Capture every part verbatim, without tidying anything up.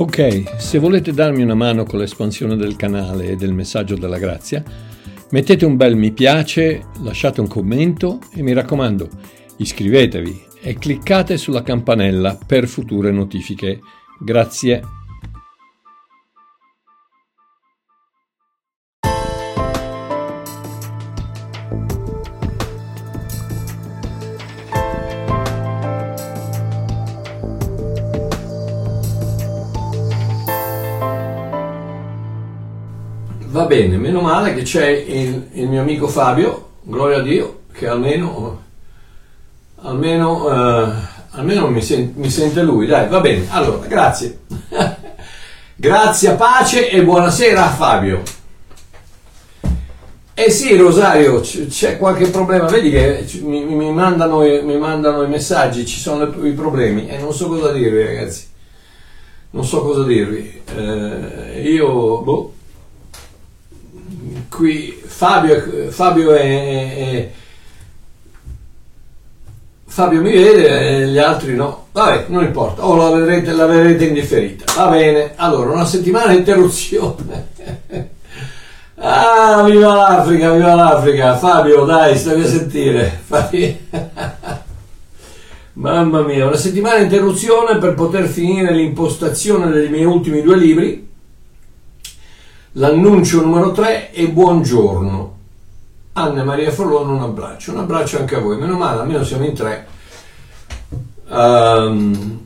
Ok, se volete darmi una mano con l'espansione del canale e del messaggio della grazia, mettete un bel mi piace, lasciate un commento e mi raccomando, iscrivetevi e cliccate sulla campanella per future notifiche. Grazie. Va bene, meno male che c'è il, il mio amico Fabio, gloria a Dio, che almeno almeno, eh, almeno mi, sen- mi sente lui, dai, va bene, allora, grazie. Grazie, pace e buonasera a Fabio. Eh sì, Rosario, c- c'è qualche problema, vedi che c- mi, mi, mandano, mi mandano i messaggi, ci sono le, i problemi e non so cosa dirvi, ragazzi, non so cosa dirvi, eh, io, boh, qui Fabio, Fabio, è, è, è, Fabio mi vede e gli altri no, vabbè, non importa, o la vedrete, la vedrete indifferita, va bene. Allora, una settimana di interruzione. Ah, viva l'Africa, viva l'Africa, Fabio, dai, stavi a sentire, Fabio. Mamma mia, una settimana di interruzione per poter finire l'impostazione dei miei ultimi due libri, l'annuncio numero tre e buongiorno. Anna Maria Forlone, un abbraccio, un abbraccio anche a voi, meno male, almeno siamo in tre. Um,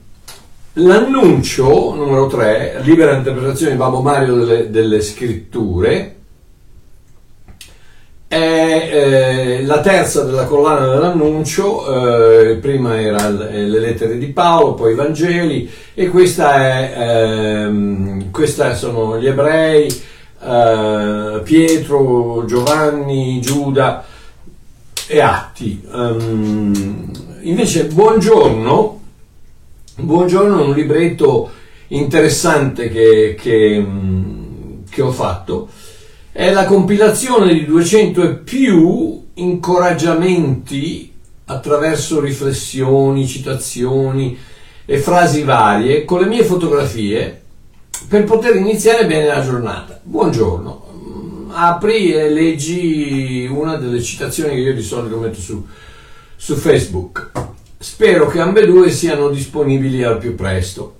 l'annuncio numero tre, libera interpretazione di Babbo Mario delle, delle scritture, è eh, la terza della collana dell'annuncio, eh, prima erano le lettere di Paolo, poi i Vangeli, e questa è eh, questa sono gli ebrei, eh, Pietro, Giovanni, Giuda e Atti. Um, invece Buongiorno, Buongiorno è un libretto interessante che, che, che ho fatto. È la compilazione di duecento e più incoraggiamenti attraverso riflessioni, citazioni e frasi varie con le mie fotografie per poter iniziare bene la giornata. Buongiorno, apri e leggi una delle citazioni che io di solito metto su, su Facebook. Spero che ambedue siano disponibili al più presto.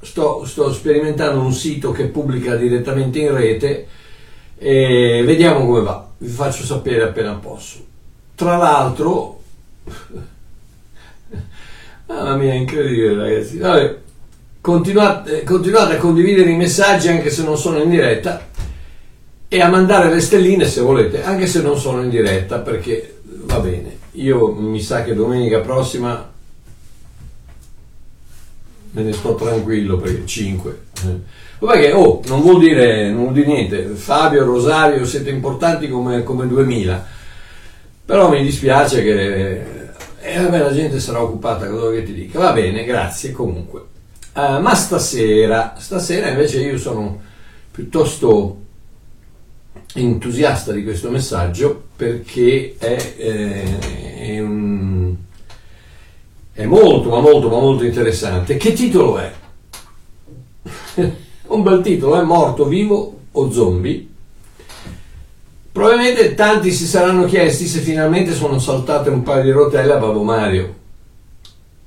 Sto, sto sperimentando un sito che pubblica direttamente in rete e vediamo come va, vi faccio sapere appena posso. Tra l'altro, mamma mia, è incredibile, ragazzi. Vabbè, continuate, continuate a condividere i messaggi anche se non sono in diretta e a mandare le stelline se volete anche se non sono in diretta, perché va bene, io mi sa che domenica prossima me ne sto tranquillo perché cinque. Perché, oh, non vuol dire, non vuol dire niente, Fabio, Rosario, siete importanti come, come duemila, però mi dispiace che eh, vabbè, la gente sarà occupata, cosa che ti dica, va bene, grazie comunque. Uh, ma stasera, stasera invece io sono piuttosto entusiasta di questo messaggio perché è, eh, è, un, è molto, ma molto, ma molto interessante. Che titolo è? Un bel titolo, è eh? Morto, vivo o zombie? Probabilmente tanti si saranno chiesti se finalmente sono saltate un paio di rotelle a Babbo Mario.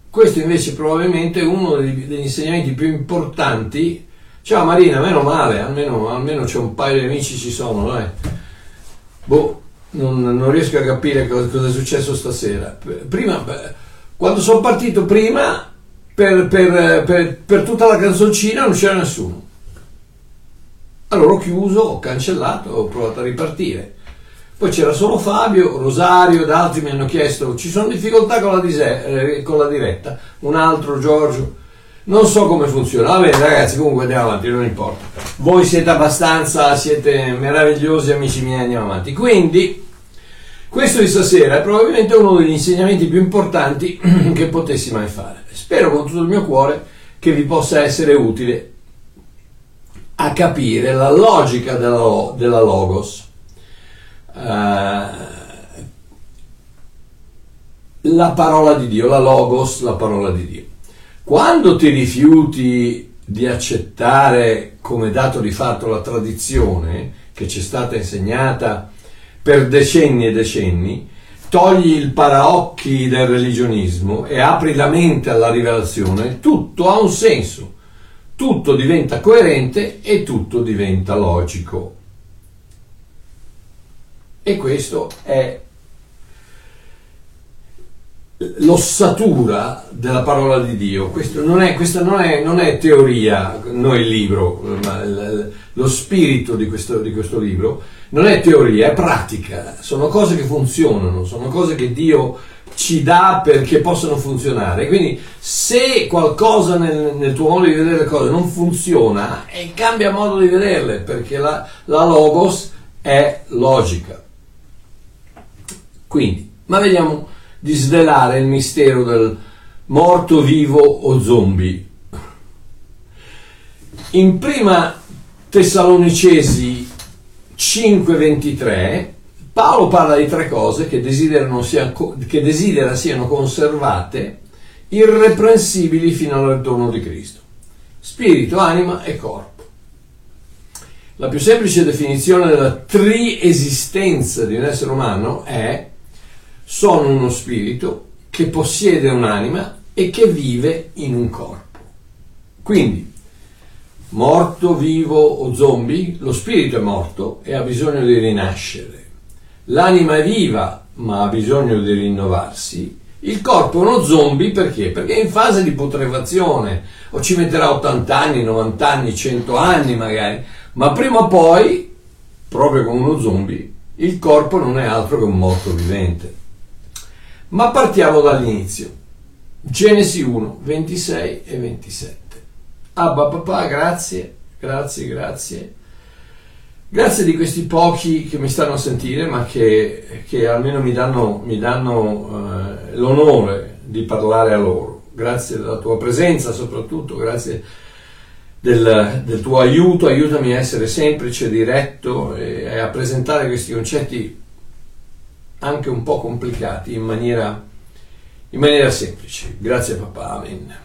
Questo invece probabilmente è uno degli, degli insegnamenti più importanti. Ciao Marina, meno male, almeno, almeno c'è un paio di amici, ci sono, eh. Boh, non, non riesco a capire cosa, cosa è successo stasera. Prima, quando sono partito prima... Per, per, per, per tutta la canzoncina non c'era nessuno, allora ho chiuso, ho cancellato, ho provato a ripartire, poi c'era solo Fabio, Rosario ed altri mi hanno chiesto ci sono difficoltà con la, dise- con la diretta, un altro Giorgio, non so come funziona, va bene ragazzi, comunque andiamo avanti, non importa, voi siete abbastanza, siete meravigliosi amici miei, andiamo avanti. Quindi questo di stasera è probabilmente uno degli insegnamenti più importanti che potessi mai fare. Spero con tutto il mio cuore che vi possa essere utile a capire la logica della, della Logos, uh, la parola di Dio, la Logos, la parola di Dio. Quando ti rifiuti di accettare come dato di fatto la tradizione che ci è stata insegnata per decenni e decenni, togli il paraocchi del religionismo e apri la mente alla rivelazione, tutto ha un senso, tutto diventa coerente e tutto diventa logico. E questo è l'ossatura della parola di Dio. Questo non è, questa non è, non è teoria, non è il libro, ma lo spirito di questo, di questo libro non è teoria, è pratica, sono cose che funzionano, sono cose che Dio ci dà perché possano funzionare. Quindi se qualcosa nel, nel tuo modo di vedere le cose non funziona, e cambia modo di vederle, perché la, la logos è logica. Quindi, ma vediamo di svelare il mistero del morto vivo o zombie. In prima Tessalonicesi cinque ventitré Paolo parla di tre cose che, sia, che desidera siano conservate irreprensibili fino al ritorno di Cristo: spirito, anima e corpo. La più semplice definizione della triesistenza di un essere umano è: sono uno spirito che possiede un'anima e che vive in un corpo. Quindi, morto, vivo o zombie, lo spirito è morto e ha bisogno di rinascere. L'anima è viva, ma ha bisogno di rinnovarsi. Il corpo è uno zombie perché? Perché è in fase di putrefazione, o ci metterà ottanta anni, novanta anni, cento anni magari, ma prima o poi, proprio come uno zombie, il corpo non è altro che un morto vivente. Ma partiamo dall'inizio. Genesi uno, ventisei e ventisette. Abba papà, grazie, grazie, grazie. Grazie di questi pochi che mi stanno a sentire, ma che, che almeno mi danno, mi danno eh, l'onore di parlare a loro. Grazie della tua presenza soprattutto, grazie del, del tuo aiuto, aiutami a essere semplice, diretto e, e a presentare questi concetti anche un po' complicati in maniera, in maniera semplice. Grazie papà, amen.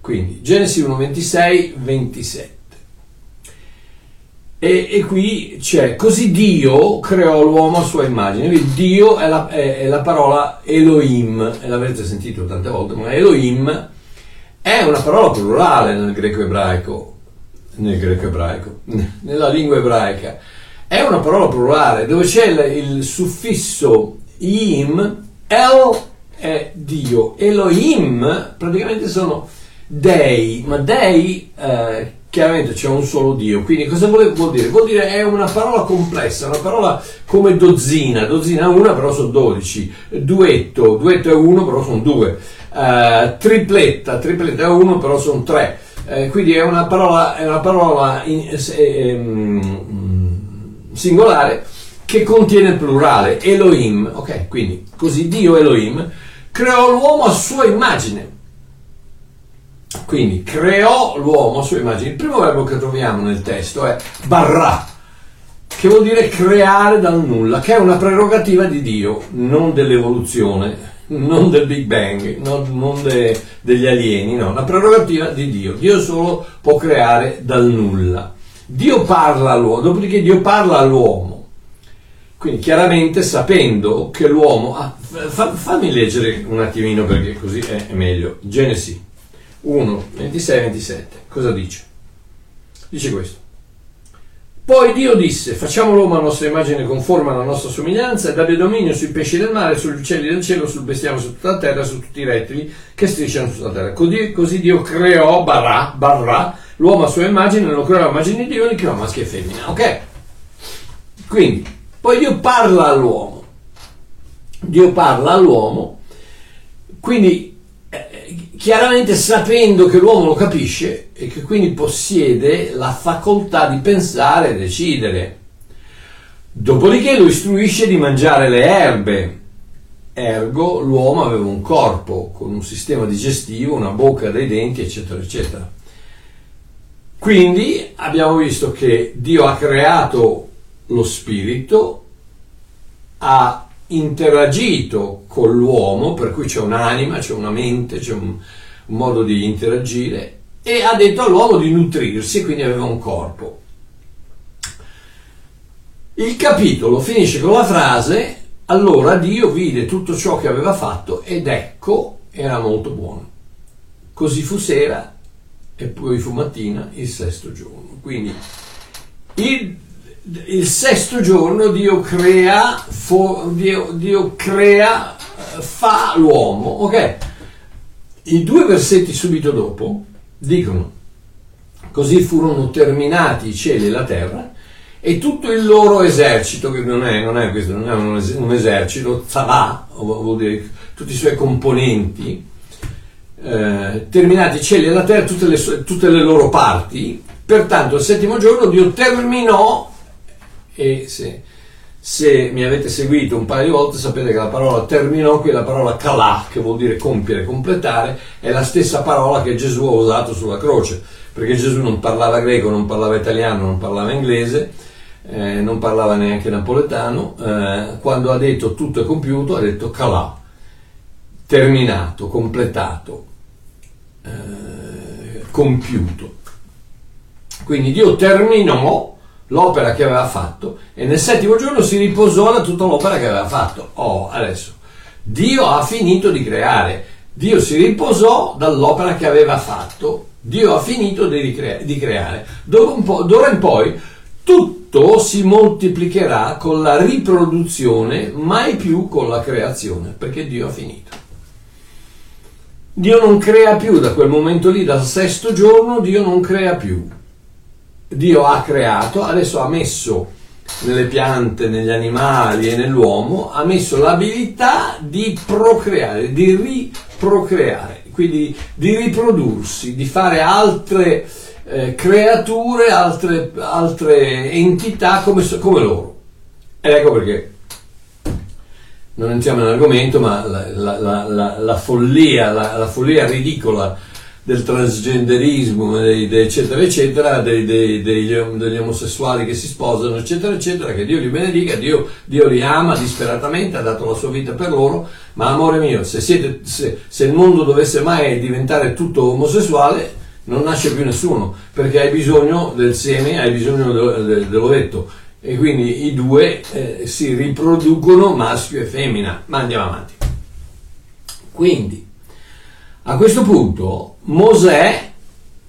Quindi, Genesi uno, ventisei, ventisette. E, e qui c'è: così Dio creò l'uomo a sua immagine. Quindi Dio è la, è, è la parola Elohim, e l'avrete sentito tante volte, ma Elohim è una parola plurale nel greco ebraico, nel greco ebraico, nella lingua ebraica. È una parola plurale dove c'è il, il suffisso im, el è Dio, Elohim praticamente sono dei, ma dei... Eh, chiaramente c'è un solo Dio, quindi cosa vuol dire? Vuol dire è una parola complessa, una parola come dozzina, dozzina una però sono dodici, duetto, duetto è uno però sono due, uh, tripletta, tripletta è uno però sono tre, uh, quindi è una parola, è una parola in, ehm, singolare che contiene il plurale, Elohim, ok? Quindi così Dio Elohim creò l'uomo a sua immagine. Quindi creò l'uomo a sua immagine. Il primo verbo che troviamo nel testo è barrà, che vuol dire creare dal nulla, che è una prerogativa di Dio, non dell'evoluzione, non del Big Bang, non, non de, degli alieni, no, una prerogativa di Dio. Dio solo può creare dal nulla. Dio parla all'uomo, dopodiché Dio parla all'uomo. Quindi chiaramente sapendo che l'uomo... Ah, fa, fammi leggere un attimino perché così è, è meglio. Genesi uno, ventisei e ventisette, cosa dice? Dice questo: poi Dio disse: facciamo l'uomo a nostra immagine, conforme alla nostra somiglianza, ed abbia dominio sui pesci del mare, sugli uccelli del cielo, sul bestiame, su tutta la terra, su tutti i rettili che strisciano sulla terra. Così, così Dio creò barra, barra, l'uomo a sua immagine, lo creò all'immagine di Dio, e li creò maschio e femmina. Ok? Quindi, poi Dio parla all'uomo. Dio parla all'uomo, quindi chiaramente sapendo che l'uomo lo capisce e che quindi possiede la facoltà di pensare e decidere. Dopodiché lo istruisce di mangiare le erbe. Ergo, l'uomo aveva un corpo con un sistema digestivo, una bocca, dei denti, eccetera, eccetera. Quindi abbiamo visto che Dio ha creato lo spirito, ha interagito con l'uomo, per cui c'è un'anima, c'è una mente, c'è un modo di interagire, e ha detto all'uomo di nutrirsi, quindi aveva un corpo. Il capitolo finisce con la frase: allora Dio vide tutto ciò che aveva fatto ed ecco era molto buono. Così fu sera e poi fu mattina il sesto giorno. Quindi il, il sesto giorno Dio crea, for, Dio, Dio crea, fa l'uomo. Ok? I due versetti subito dopo dicono: così furono terminati i cieli e la terra e tutto il loro esercito, che non è, non è questo, non è un esercito, tzavà, vuol dire tutti i suoi componenti. Eh, terminati i cieli e la terra, tutte le, tutte le loro parti. Pertanto il settimo giorno Dio terminò, e se, se mi avete seguito un paio di volte sapete che la parola terminò, qui la parola kalà, che vuol dire compiere, completare, è la stessa parola che Gesù ha usato sulla croce, perché Gesù non parlava greco, non parlava italiano, non parlava inglese, eh, non parlava neanche napoletano. Eh, quando ha detto tutto è compiuto, ha detto kalà, terminato, completato, Eh, compiuto. Quindi Dio terminò l'opera che aveva fatto e nel settimo giorno si riposò da tutta l'opera che aveva fatto. Oh, adesso Dio ha finito di creare, Dio si riposò dall'opera che aveva fatto, Dio ha finito di, ricrea- di creare. Dopo un po', d'ora in poi tutto si moltiplicherà con la riproduzione, mai più con la creazione, perché Dio ha finito. Dio non crea più, da quel momento lì, dal sesto giorno Dio non crea più. Dio ha creato, adesso ha messo nelle piante, negli animali e nell'uomo, ha messo l'abilità di procreare, di riprocreare, quindi di riprodursi, di fare altre eh, creature, altre, altre entità come, come loro. Ed ecco perché non entriamo in argomento, ma la, la, la, la, la follia, la, la follia ridicola del transgenderismo, dei, dei, eccetera, eccetera, dei, dei, dei, degli omosessuali che si sposano, eccetera, eccetera, che Dio li benedica, Dio, Dio li ama disperatamente, ha dato la sua vita per loro, ma amore mio, se, siete, se, se il mondo dovesse mai diventare tutto omosessuale, non nasce più nessuno, perché hai bisogno del seme, hai bisogno dell'ovetto. E quindi i due eh, si riproducono, maschio e femmina. Ma andiamo avanti. Quindi, a questo punto, Mosè,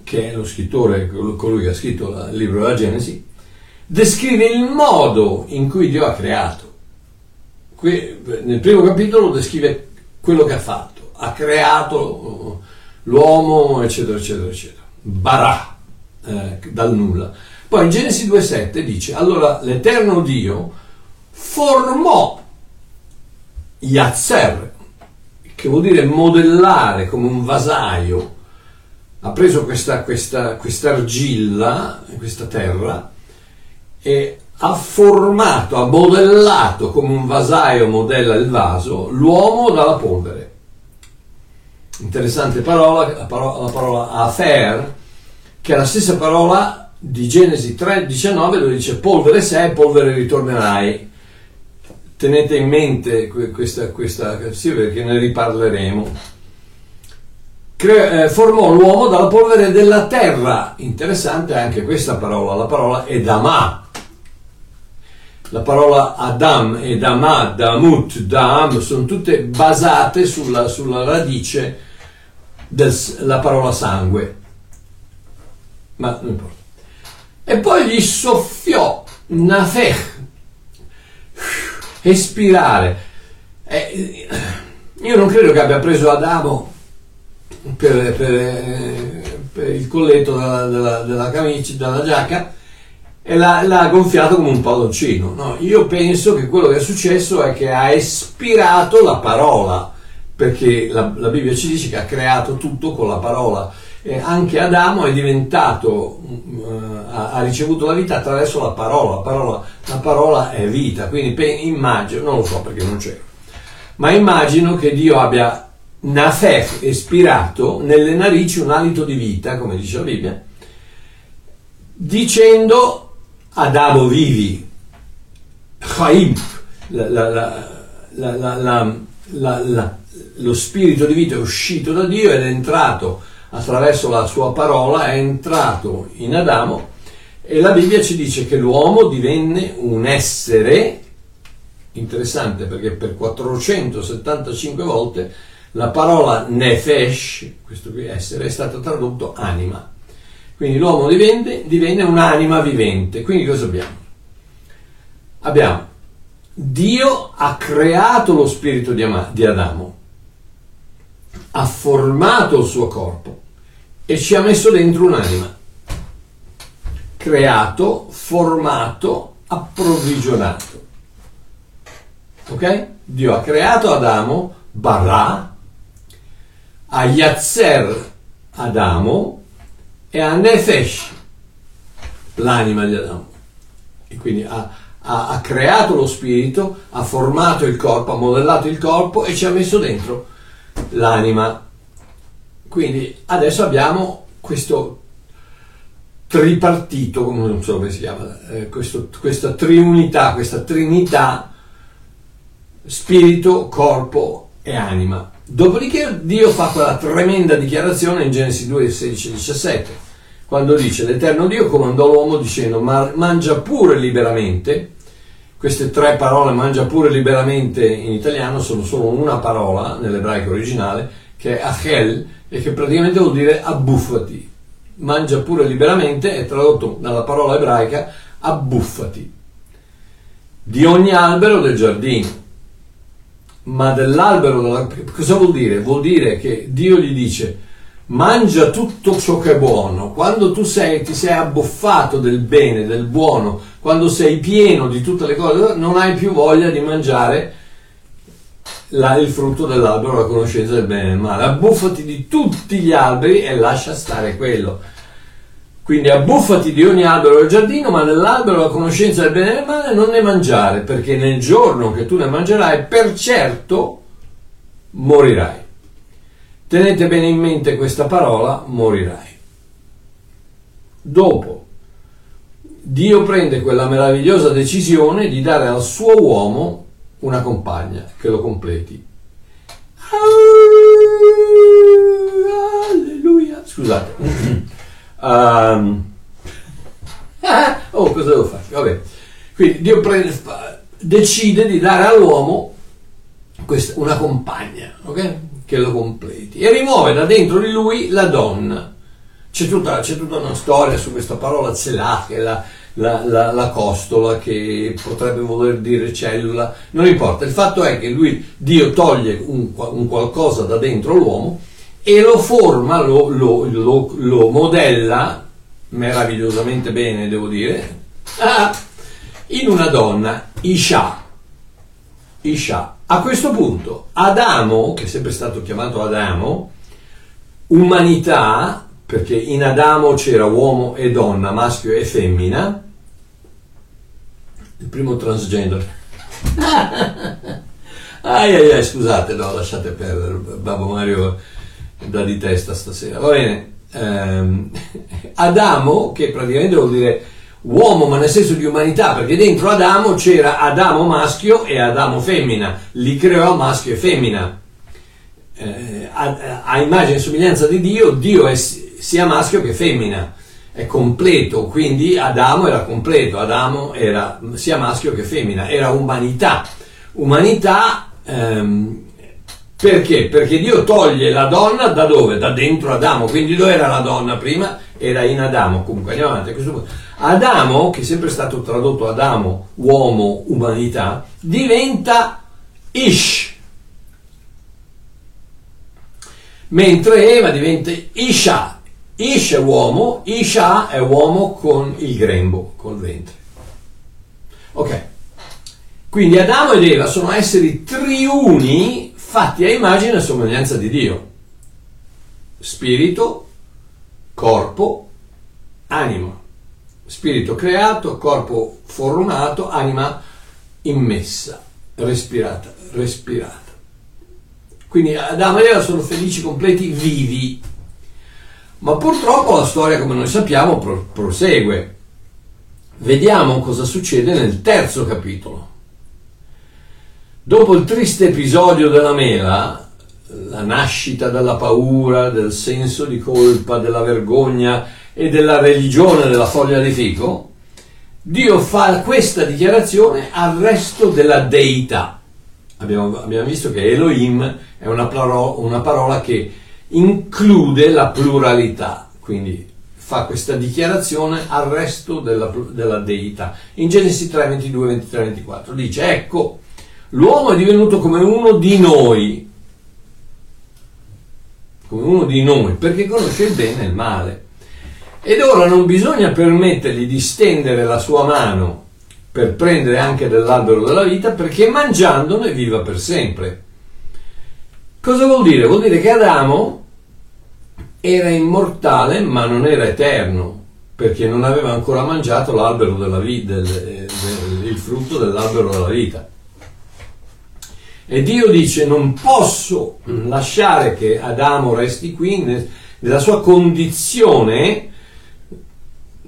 che è lo scrittore, colui che ha scritto la, il libro della Genesi, descrive il modo in cui Dio ha creato. Qui, nel primo capitolo descrive quello che ha fatto. Ha creato l'uomo, eccetera, eccetera, eccetera. Barà, eh, dal nulla. Poi in Genesi due sette dice: allora l'Eterno Dio formò Yazer, che vuol dire modellare, come un vasaio. Ha preso questa, questa, questa argilla, questa terra, e ha formato, ha modellato, come un vasaio modella il vaso, l'uomo dalla polvere. Interessante parola, la parola, la parola afer, che è la stessa parola di Genesi tre diciannove, dove dice: polvere sei, polvere ritornerai. Tenete in mente questa, questa sì, perché ne riparleremo. Cre- eh, formò l'uomo dalla polvere della terra. Interessante anche questa parola, la parola edamah, la parola adam, edamah, damut, dam, sono tutte basate sulla, sulla radice della parola sangue, ma non importa. E poi gli soffiò nefesh, espirare. Eh, io non credo che abbia preso Adamo per, per, per il colletto della, della, della camicia, della giacca, e l'ha, l'ha gonfiato come un palloncino. No, io penso che quello che è successo è che ha espirato la parola, perché la, la Bibbia ci dice che ha creato tutto con la parola. E anche Adamo è diventato, uh, ha ricevuto la vita attraverso la parola. La parola, la parola è vita, quindi pe- immagino, non lo so perché non c'ero, ma immagino che Dio abbia nafef, espirato nelle narici un alito di vita, come dice la Bibbia, dicendo: Adamo vivi, Chaim, la, la, la, la, la, la, la, la, lo spirito di vita è uscito da Dio ed è entrato attraverso la sua parola è entrato in Adamo, e la Bibbia ci dice che l'uomo divenne un essere interessante, perché per quattrocentosettantacinque volte la parola nefesh, questo qui essere, è stato tradotto anima. Quindi l'uomo divenne, divenne un'anima vivente. Quindi cosa abbiamo? Abbiamo Dio ha creato lo spirito di Adamo, ha formato il suo corpo e ci ha messo dentro un'anima. Creato, formato, approvvigionato. Ok? Dio ha creato Adamo, Barà, a Yazer Adamo e a Nefesh, l'anima di Adamo. E quindi ha... Ha, ha creato lo spirito, ha formato il corpo, ha modellato il corpo e ci ha messo dentro l'anima. Quindi adesso abbiamo questo tripartito, non so come si chiama, eh, questo, questa triunità, questa trinità, spirito, corpo e anima. Dopodiché Dio fa quella tremenda dichiarazione in Genesi due, sedici e diciassette, quando dice: l'Eterno Dio comandò l'uomo dicendo: Ma, mangia pure liberamente. Queste tre parole, mangia pure liberamente, in italiano sono solo una parola nell'ebraico originale, che è achel, e che praticamente vuol dire abbuffati. Mangia pure liberamente è tradotto dalla parola ebraica abbuffati. Di ogni albero del giardino, ma dell'albero della... Cosa vuol dire? Vuol dire che Dio gli dice: mangia tutto ciò che è buono. Quando tu sei, ti sei abbuffato del bene, del buono, quando sei pieno di tutte le cose, non hai più voglia di mangiare la, il frutto dell'albero, la conoscenza del bene e del male. Abbuffati di tutti gli alberi e lascia stare quello. Quindi abbuffati di ogni albero del giardino, ma nell'albero la conoscenza del bene e del male non ne mangiare, perché nel giorno che tu ne mangerai, per certo morirai. Tenete bene in mente questa parola, morirai. Dopo, Dio prende quella meravigliosa decisione di dare al suo uomo una compagna che lo completi. Alleluia! Scusate. um. Oh, cosa devo fare? Vabbè. Quindi Dio prende, decide di dare all'uomo questa, una compagna, ok? Che lo completi, e rimuove da dentro di lui la donna. C'è tutta, c'è tutta una storia su questa parola zelà, che è la, la, la, la costola, che potrebbe voler dire cellula, non importa. Il fatto è che lui, Dio toglie un, un qualcosa da dentro l'uomo e lo forma, lo, lo, lo, lo modella meravigliosamente bene, devo dire, ah, in una donna, Isha. Isha. A questo punto Adamo, che è sempre stato chiamato Adamo, umanità, perché in Adamo c'era uomo e donna, maschio e femmina, il primo transgender. ai ai ai, scusate, no, lasciate perdere, Babbo Mario dà di testa stasera, va bene. ehm, Adamo, che praticamente vuol dire uomo, ma nel senso di umanità, perché dentro Adamo c'era Adamo maschio e Adamo femmina, li creò maschio e femmina. Eh, a, a immagine e somiglianza di Dio, Dio è sia maschio che femmina, è completo, quindi Adamo era completo, Adamo era sia maschio che femmina, era umanità. Umanità ehm, perché? Perché Dio toglie la donna da dove? Da dentro Adamo, quindi dove era la donna prima? Era in Adamo. Comunque andiamo avanti a questo punto. Adamo, che è sempre stato tradotto Adamo, uomo, umanità, diventa Ish, mentre Eva diventa Isha. Ish è uomo, Isha è uomo con il grembo, col ventre. Ok, quindi Adamo ed Eva sono esseri triuni fatti a immagine e somiglianza di Dio: spirito, corpo, anima. Spirito creato, corpo formato, anima immessa, respirata, respirata. Quindi Adamo e Eva sono felici, completi, vivi. Ma purtroppo la storia, come noi sappiamo, pro- prosegue. Vediamo cosa succede nel terzo capitolo. Dopo il triste episodio della mela, la nascita dalla paura, del senso di colpa, della vergogna e della religione della foglia di fico, Dio fa questa dichiarazione al resto della Deità. Abbiamo, abbiamo visto che Elohim è una parola, una parola che include la pluralità, quindi fa questa dichiarazione al resto della, della Deità. In Genesi tre, ventidue, ventitré, ventiquattro dice: ecco, l'uomo è divenuto come uno di noi, come uno di noi, perché conosce il bene e il male. Ed ora non bisogna permettergli di stendere la sua mano per prendere anche dell'albero della vita, perché mangiandone viva per sempre. Cosa vuol dire? Vuol dire che Adamo era immortale ma non era eterno, perché non aveva ancora mangiato l'albero della vita, del, del, del, il frutto dell'albero della vita. E Dio dice: non posso lasciare che Adamo resti qui nel, nella sua condizione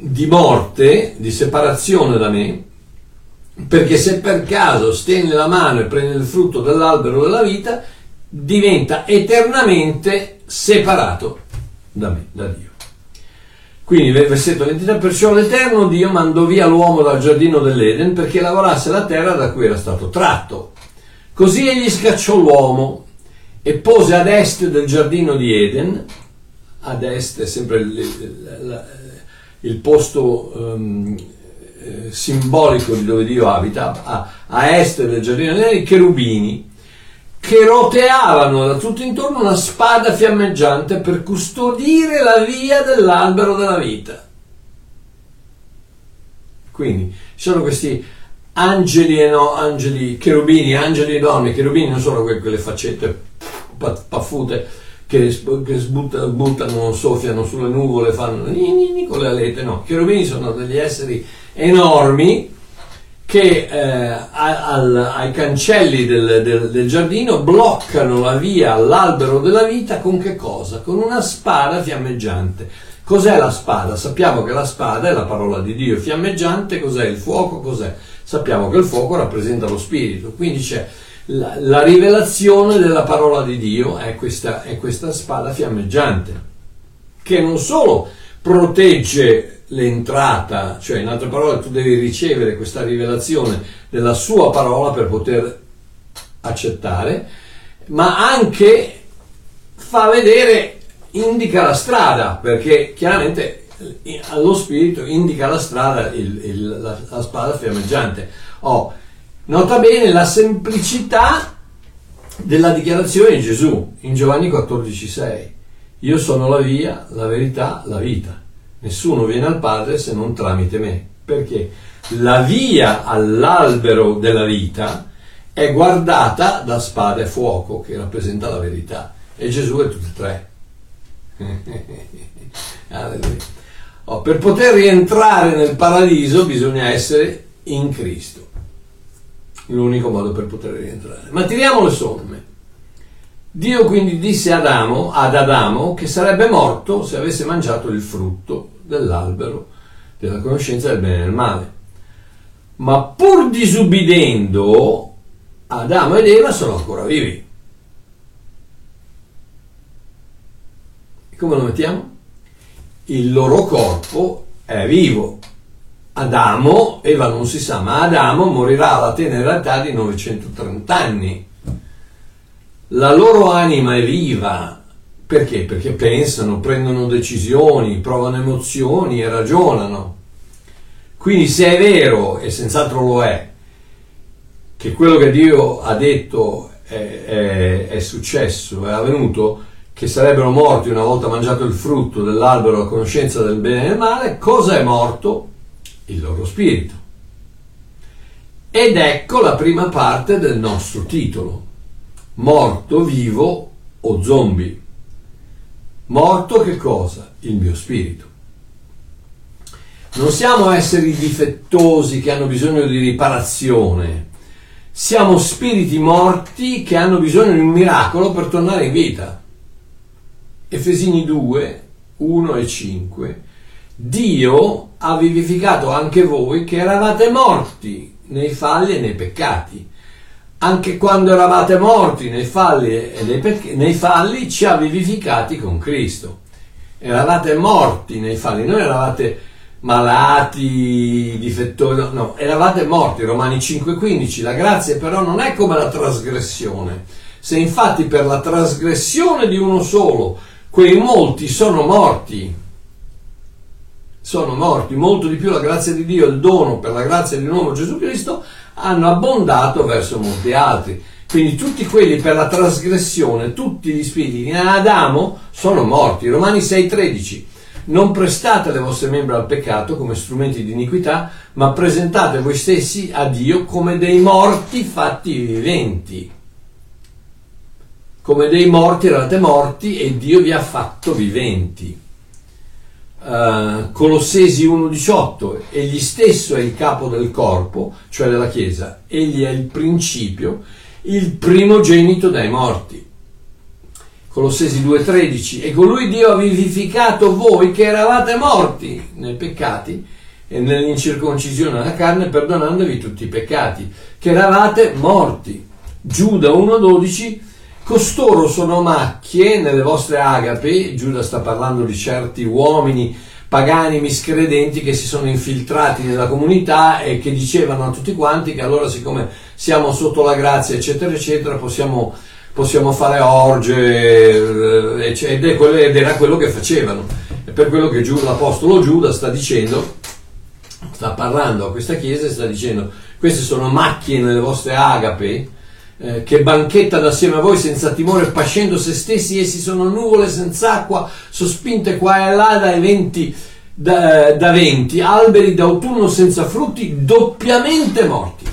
di morte, di separazione da me, perché se per caso stende la mano e prende il frutto dell'albero della vita, diventa eternamente separato da me, da Dio. Quindi nel versetto ventitré: perciò l'Eterno Dio mandò via l'uomo dal giardino dell'Eden perché lavorasse la terra da cui era stato tratto. Così egli scacciò l'uomo e pose ad est del giardino di Eden, ad est è sempre il, il posto um, simbolico di dove Dio abita, a, a est del giardino di Eden, i cherubini, che roteavano da tutto intorno una spada fiammeggiante per custodire la via dell'albero della vita. Quindi ci sono questi angeli e no, angeli, cherubini, angeli e donne. I cherubini non sono que- quelle faccette paffute che, sp- che sbutta- buttano, soffiano sulle nuvole, fanno con le alette, no. I cherubini sono degli esseri enormi che eh, al, ai cancelli del, del, del giardino bloccano la via all'albero della vita con che cosa? Con una spada fiammeggiante. Cos'è la spada? Sappiamo che la spada è la parola di Dio. Fiammeggiante cos'è? Il fuoco cos'è? Sappiamo che il fuoco rappresenta lo spirito, quindi c'è la, la rivelazione della parola di Dio, è questa, è questa spada fiammeggiante, che non solo protegge l'entrata, cioè in altre parole tu devi ricevere questa rivelazione della sua parola per poter accettare, ma anche fa vedere, indica la strada, perché chiaramente allo spirito indica la strada il, il, la, la spada fiammeggiante. Oh, nota bene la semplicità della dichiarazione di Gesù in Giovanni quattordici, sei: io sono la via, la verità, la vita. Nessuno viene al Padre se non tramite me, perché la via all'albero della vita è guardata da spada e fuoco, che rappresenta la verità, e Gesù è tutte e tre. Oh, per poter rientrare nel paradiso bisogna essere in Cristo, l'unico modo per poter rientrare. Ma tiriamo le somme. Dio quindi disse ad Adamo, ad Adamo che sarebbe morto se avesse mangiato il frutto dell'albero della conoscenza del bene e del male. Ma pur disubbidendo, Adamo ed Eva sono ancora vivi. E come lo mettiamo? Il loro corpo è vivo. Adamo, Eva non si sa, ma Adamo morirà alla tenera età di novecentotrenta anni. La loro anima è viva, perché? Perché pensano, prendono decisioni, provano emozioni e ragionano. Quindi se è vero, e senz'altro lo è, che quello che Dio ha detto è, è, è successo, è avvenuto, che sarebbero morti una volta mangiato il frutto dell'albero la conoscenza del bene e del male, cosa è morto? Il loro spirito. Ed ecco la prima parte del nostro titolo: morto, vivo o zombie. Morto che cosa? Il mio spirito. Non siamo esseri difettosi che hanno bisogno di riparazione, siamo spiriti morti che hanno bisogno di un miracolo per tornare in vita. Efesini due, uno e cinque: Dio ha vivificato anche voi che eravate morti nei falli e nei peccati, anche quando eravate morti nei falli, e nei, perché, nei falli ci ha vivificati con Cristo. Eravate morti nei falli, non eravate malati, difettosi, no, no, eravate morti. Romani cinque quindici, la grazia però non è come la trasgressione. Se infatti per la trasgressione di uno solo quei molti sono morti, sono morti, molto di più la grazia di Dio, il dono per la grazia di un uomo Gesù Cristo, hanno abbondato verso molti altri. Quindi tutti quelli per la trasgressione, tutti gli spiriti in Adamo sono morti. Romani sei tredici, non prestate le vostre membra al peccato come strumenti di iniquità, ma presentate voi stessi a Dio come dei morti fatti viventi. Come dei morti eravate morti e Dio vi ha fatto viventi. Uh, Colossesi uno diciotto, egli stesso è il capo del corpo, cioè della Chiesa, egli è il principio, il primogenito dai morti. Colossesi due tredici, e colui Dio ha vivificato voi che eravate morti nei peccati e nell'incirconcisione della carne, perdonandovi tutti i peccati, che eravate morti. Giuda uno dodici, costoro sono macchie nelle vostre agape. Giuda sta parlando di certi uomini pagani miscredenti che si sono infiltrati nella comunità e che dicevano a tutti quanti che allora, siccome siamo sotto la grazia eccetera eccetera, possiamo, possiamo fare orge, eccetera, ed era quello che facevano. E per quello che Giuda, l'apostolo Giuda sta dicendo, sta parlando a questa chiesa e sta dicendo: queste sono macchie nelle vostre agape, che banchettano assieme a voi senza timore, pascendo se stessi, essi sono nuvole senza acqua, sospinte qua e là dai venti, da, da venti, alberi d'autunno senza frutti, doppiamente morti.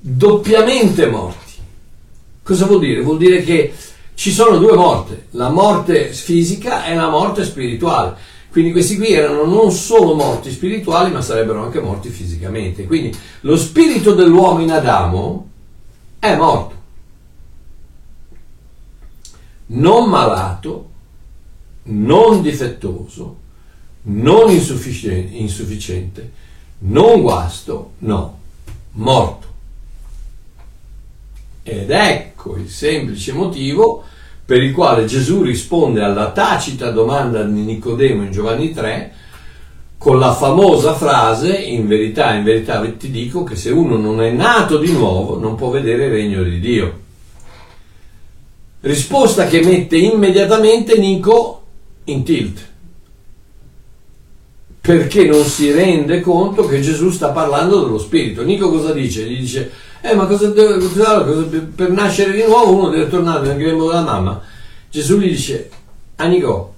Doppiamente morti. Cosa vuol dire? Vuol dire che ci sono due morte, la morte fisica e la morte spirituale. Quindi questi qui erano non solo morti spirituali, ma sarebbero anche morti fisicamente. Quindi lo spirito dell'uomo in Adamo è morto, non malato, non difettoso, non insufficiente, insufficiente non guasto, no, morto. Ed ecco il semplice motivo per il quale Gesù risponde alla tacita domanda di Nicodemo in Giovanni tre con la famosa frase: in verità, in verità ti dico che se uno non è nato di nuovo non può vedere il regno di Dio. Risposta che mette immediatamente Nico in tilt, perché non si rende conto che Gesù sta parlando dello spirito. Nico cosa dice? Gli dice: Eh, ma cosa deve, cosa, per nascere di nuovo uno deve tornare nel grembo della mamma. Gesù gli dice: Anico,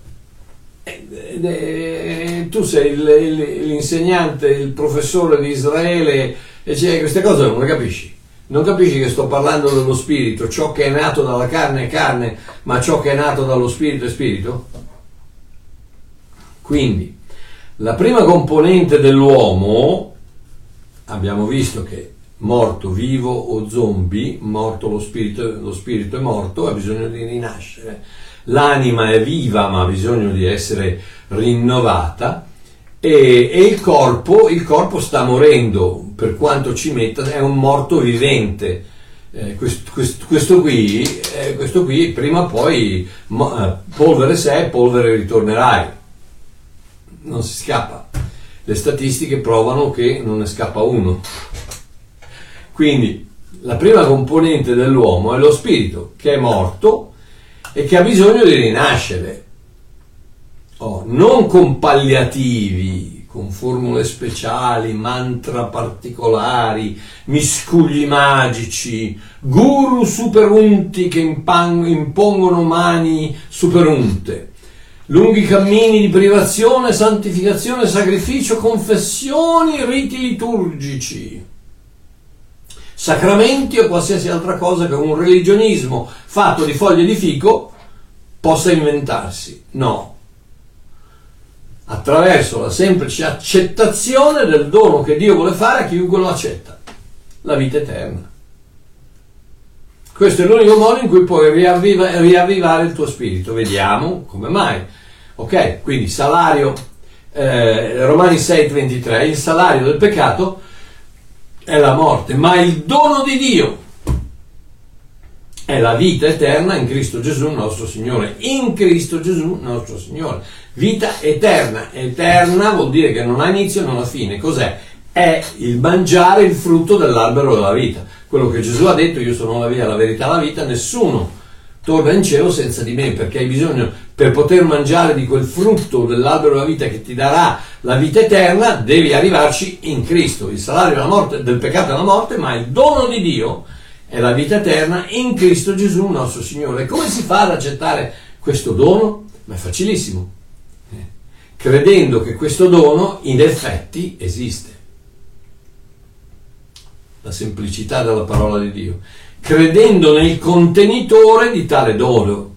eh, eh, tu sei il, il, l'insegnante, il professore di Israele, e cioè, queste cose non le capisci. Non capisci che sto parlando dello spirito, ciò che è nato dalla carne è carne, ma ciò che è nato dallo spirito è spirito? Quindi, la prima componente dell'uomo, abbiamo visto che morto, vivo o zombie, morto lo spirito, lo spirito è morto, ha bisogno di rinascere. L'anima è viva ma ha bisogno di essere rinnovata, e, e il corpo, il corpo sta morendo, per quanto ci metta, è un morto vivente. Eh, questo, questo, questo, qui, eh, questo qui prima o poi mo, polvere sei, polvere ritornerai, non si scappa. Le statistiche provano che non ne scappa uno. Quindi la prima componente dell'uomo è lo spirito, che è morto e che ha bisogno di rinascere. Oh, non con palliativi, con formule speciali, mantra particolari, miscugli magici, guru superunti che impongono mani superunte, lunghi cammini di privazione, santificazione, sacrificio, confessioni, riti liturgici, sacramenti o qualsiasi altra cosa che un religionismo fatto di foglie di fico possa inventarsi. No, attraverso la semplice accettazione del dono che Dio vuole fare a chiunque lo accetta, la vita eterna. Questo è l'unico modo in cui puoi riavviva, riavvivare il tuo spirito. Vediamo come mai. Ok, quindi salario, eh, Romani sei ventitré, il salario del peccato è la morte, ma il dono di Dio è la vita eterna in Cristo Gesù nostro Signore. In Cristo Gesù nostro Signore. Vita eterna. Eterna vuol dire che non ha inizio e non ha fine. Cos'è? È il mangiare il frutto dell'albero della vita. Quello che Gesù ha detto: io sono la via, la verità, la vita. Nessuno torna in cielo senza di me, perché hai bisogno, per poter mangiare di quel frutto dell'albero della vita che ti darà la vita eterna, devi arrivarci in Cristo. Il salario della morte, del peccato è la morte, ma il dono di Dio è la vita eterna in Cristo Gesù nostro Signore. E come si fa ad accettare questo dono? Ma è facilissimo, eh? Credendo che questo dono in effetti esiste. La semplicità della parola di Dio. Credendo nel contenitore di tale dono,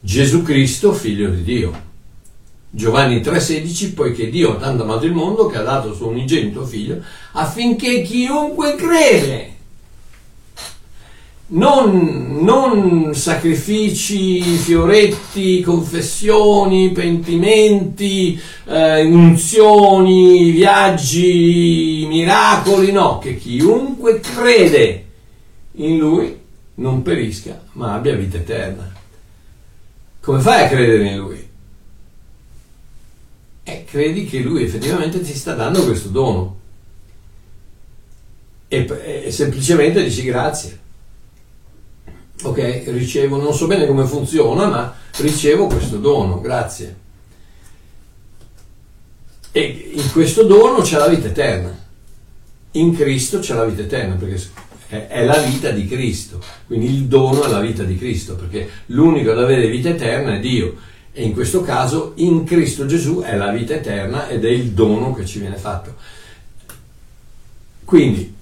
Gesù Cristo, figlio di Dio. Giovanni tre sedici, poiché Dio ha tanto amato il mondo che ha dato suo unigenito figlio, affinché chiunque crede, non, non sacrifici, fioretti, confessioni, pentimenti, eh, unzioni, viaggi, miracoli, no, che chiunque crede in Lui non perisca ma abbia vita eterna. Come fai a credere in Lui? Eh, credi che Lui effettivamente ti sta dando questo dono e, e semplicemente dici grazie, ok, ricevo, non so bene come funziona, ma ricevo questo dono, grazie. E in questo dono c'è la vita eterna, in Cristo c'è la vita eterna, perché è, è la vita di Cristo, quindi il dono è la vita di Cristo, perché l'unico ad avere vita eterna è Dio. E in questo caso in Cristo Gesù è la vita eterna ed è il dono che ci viene fatto. Quindi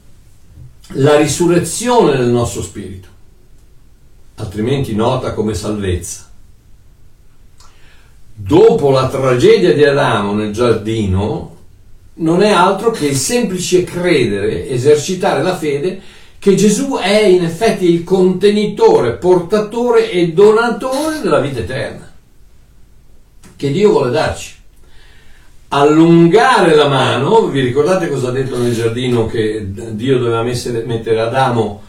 la risurrezione del nostro spirito, altrimenti nota come salvezza, dopo la tragedia di Adamo nel giardino, non è altro che il semplice credere, esercitare la fede che Gesù è in effetti il contenitore, portatore e donatore della vita eterna che Dio vuole darci. Allungare la mano, vi ricordate cosa ha detto nel giardino, che Dio doveva messere, mettere Adamo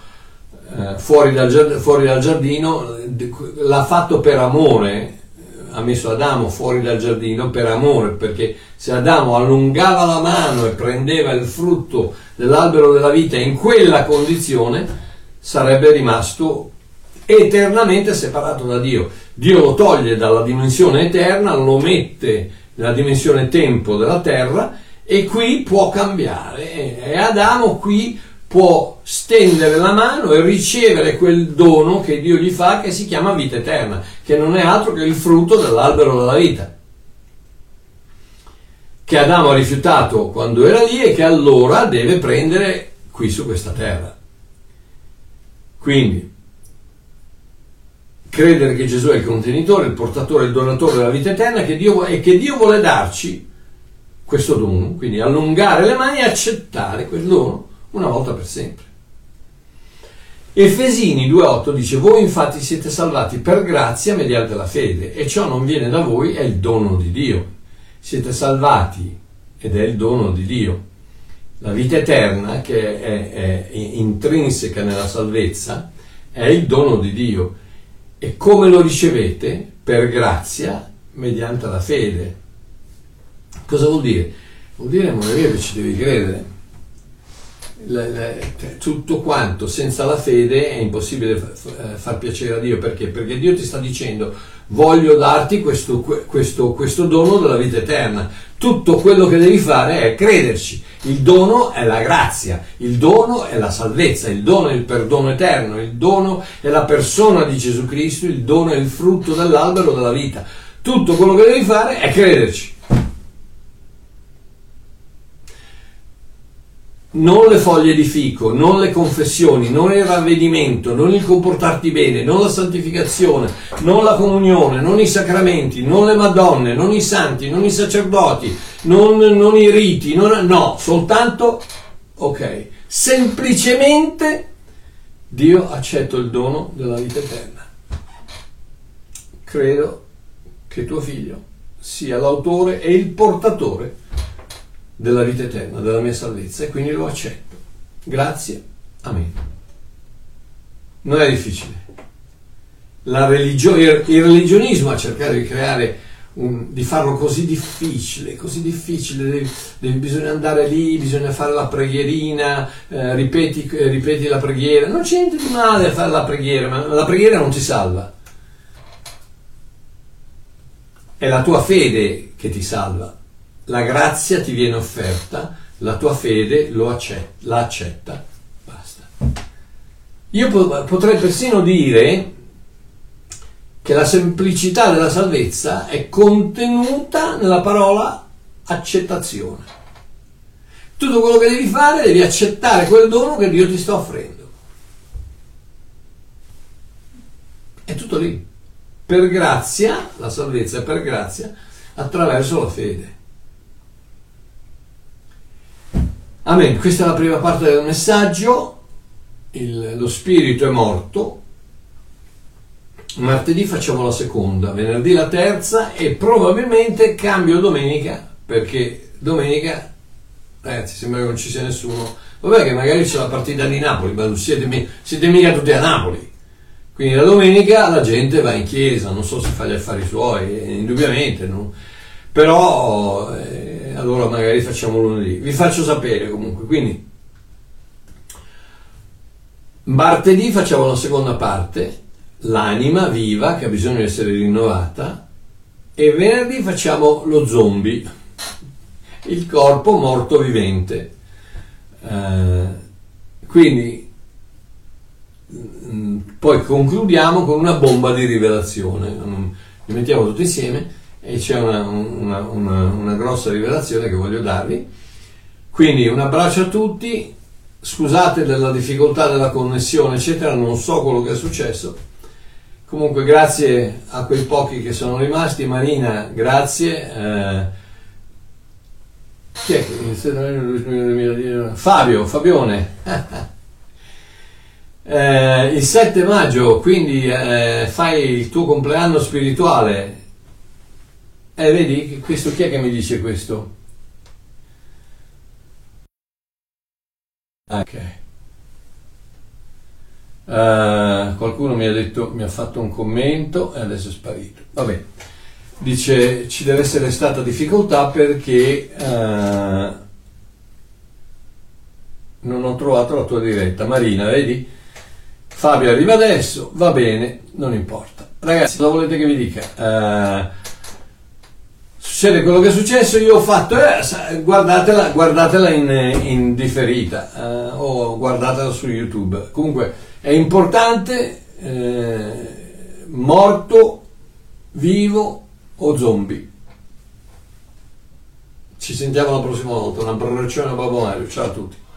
eh, fuori, dal, fuori dal giardino? L'ha fatto per amore, ha messo Adamo fuori dal giardino per amore, perché se Adamo allungava la mano e prendeva il frutto dell'albero della vita in quella condizione, sarebbe rimasto eternamente separato da Dio. Dio lo toglie dalla dimensione eterna, lo mette nella dimensione tempo della terra, e qui può cambiare, e Adamo qui può stendere la mano e ricevere quel dono che Dio gli fa, che si chiama vita eterna, che non è altro che il frutto dell'albero della vita, che Adamo ha rifiutato quando era lì e che allora deve prendere qui su questa terra. Quindi credere che Gesù è il contenitore, il portatore, il donatore della vita eterna che Dio, e che Dio vuole darci questo dono, quindi allungare le mani e accettare quel dono una volta per sempre. Efesini due otto dice: voi infatti siete salvati per grazia mediante la fede, e ciò non viene da voi, è il dono di Dio. Siete salvati ed è il dono di Dio. La vita eterna, che è, è intrinseca nella salvezza, è il dono di Dio. E come lo ricevete? Per grazia, mediante la fede. Cosa vuol dire? Vuol dire, amore mio, che ci devi credere. La, la, tutto quanto senza la fede è impossibile far piacere a Dio. Perché? Perché Dio ti sta dicendo: voglio darti questo, questo, questo dono della vita eterna. Tutto quello che devi fare è crederci. Il dono è la grazia, il dono è la salvezza, il dono è il perdono eterno, il dono è la persona di Gesù Cristo, il dono è il frutto dell'albero della vita. Tutto quello che devi fare è crederci. Non le foglie di fico, non le confessioni, non il ravvedimento, non il comportarti bene, non la santificazione, non la comunione, non i sacramenti, non le madonne, non i santi, non i sacerdoti, non, non i riti, non, no, soltanto, ok, semplicemente Dio accetto il dono della vita eterna. Credo che tuo figlio sia l'autore e il portatore della vita eterna, della mia salvezza, e quindi lo accetto. Grazie, amen. Non è difficile. La religio- il religionismo ha cercato di creare un, di farlo così difficile, così difficile, devi, devi, bisogna andare lì, bisogna fare la preghierina, eh, ripeti, eh, ripeti la preghiera. Non c'è niente di male a fare la preghiera, ma la preghiera non ti salva. È la tua fede che ti salva. La grazia ti viene offerta, la tua fede lo accetta, la accetta, basta. Io po- potrei persino dire che la semplicità della salvezza è contenuta nella parola accettazione. Tutto quello che devi fare, devi accettare quel dono che Dio ti sta offrendo. È tutto lì. Per grazia, la salvezza è per grazia, attraverso la fede. Amen. Questa è la prima parte del messaggio. Il, lo spirito è morto. Martedì facciamo la seconda, venerdì la terza e probabilmente cambio domenica, perché domenica, ragazzi, sembra che non ci sia nessuno. Vabbè che magari c'è la partita di Napoli, ma non siete, siete mica tutti a Napoli. Quindi la domenica la gente va in chiesa, non so se fa gli affari suoi, indubbiamente, no? Però eh, allora magari facciamo lunedì. Vi faccio sapere comunque, quindi martedì facciamo la seconda parte, l'anima viva che ha bisogno di essere rinnovata, e venerdì facciamo lo zombie, il corpo morto vivente. Eh, quindi poi concludiamo con una bomba di rivelazione, li mettiamo tutti insieme e c'è una, una, una, una grossa rivelazione che voglio darvi. Quindi un abbraccio a tutti, scusate della difficoltà della connessione eccetera, non so quello che è successo. Comunque grazie a quei pochi che sono rimasti. Marina, grazie. Eh, chi è che... Fabio, Fabione. eh, il sette maggio, quindi eh, fai il tuo compleanno spirituale. E eh, vedi, questo chi è che mi dice questo? Ok. Uh, qualcuno mi ha detto, mi ha fatto un commento e adesso è sparito. Vabbè, dice ci deve essere stata difficoltà perché uh, non ho trovato la tua diretta. Marina, vedi? Fabio arriva adesso, va bene, non importa. Ragazzi, cosa volete che vi dica? Uh, succede quello che è successo, io ho fatto, eh, guardatela, guardatela in, in differita uh, o guardatela su YouTube. Comunque è importante, eh, morto, vivo o zombie. Ci sentiamo la prossima volta, un abbraccione a Babbo Mario, ciao a tutti.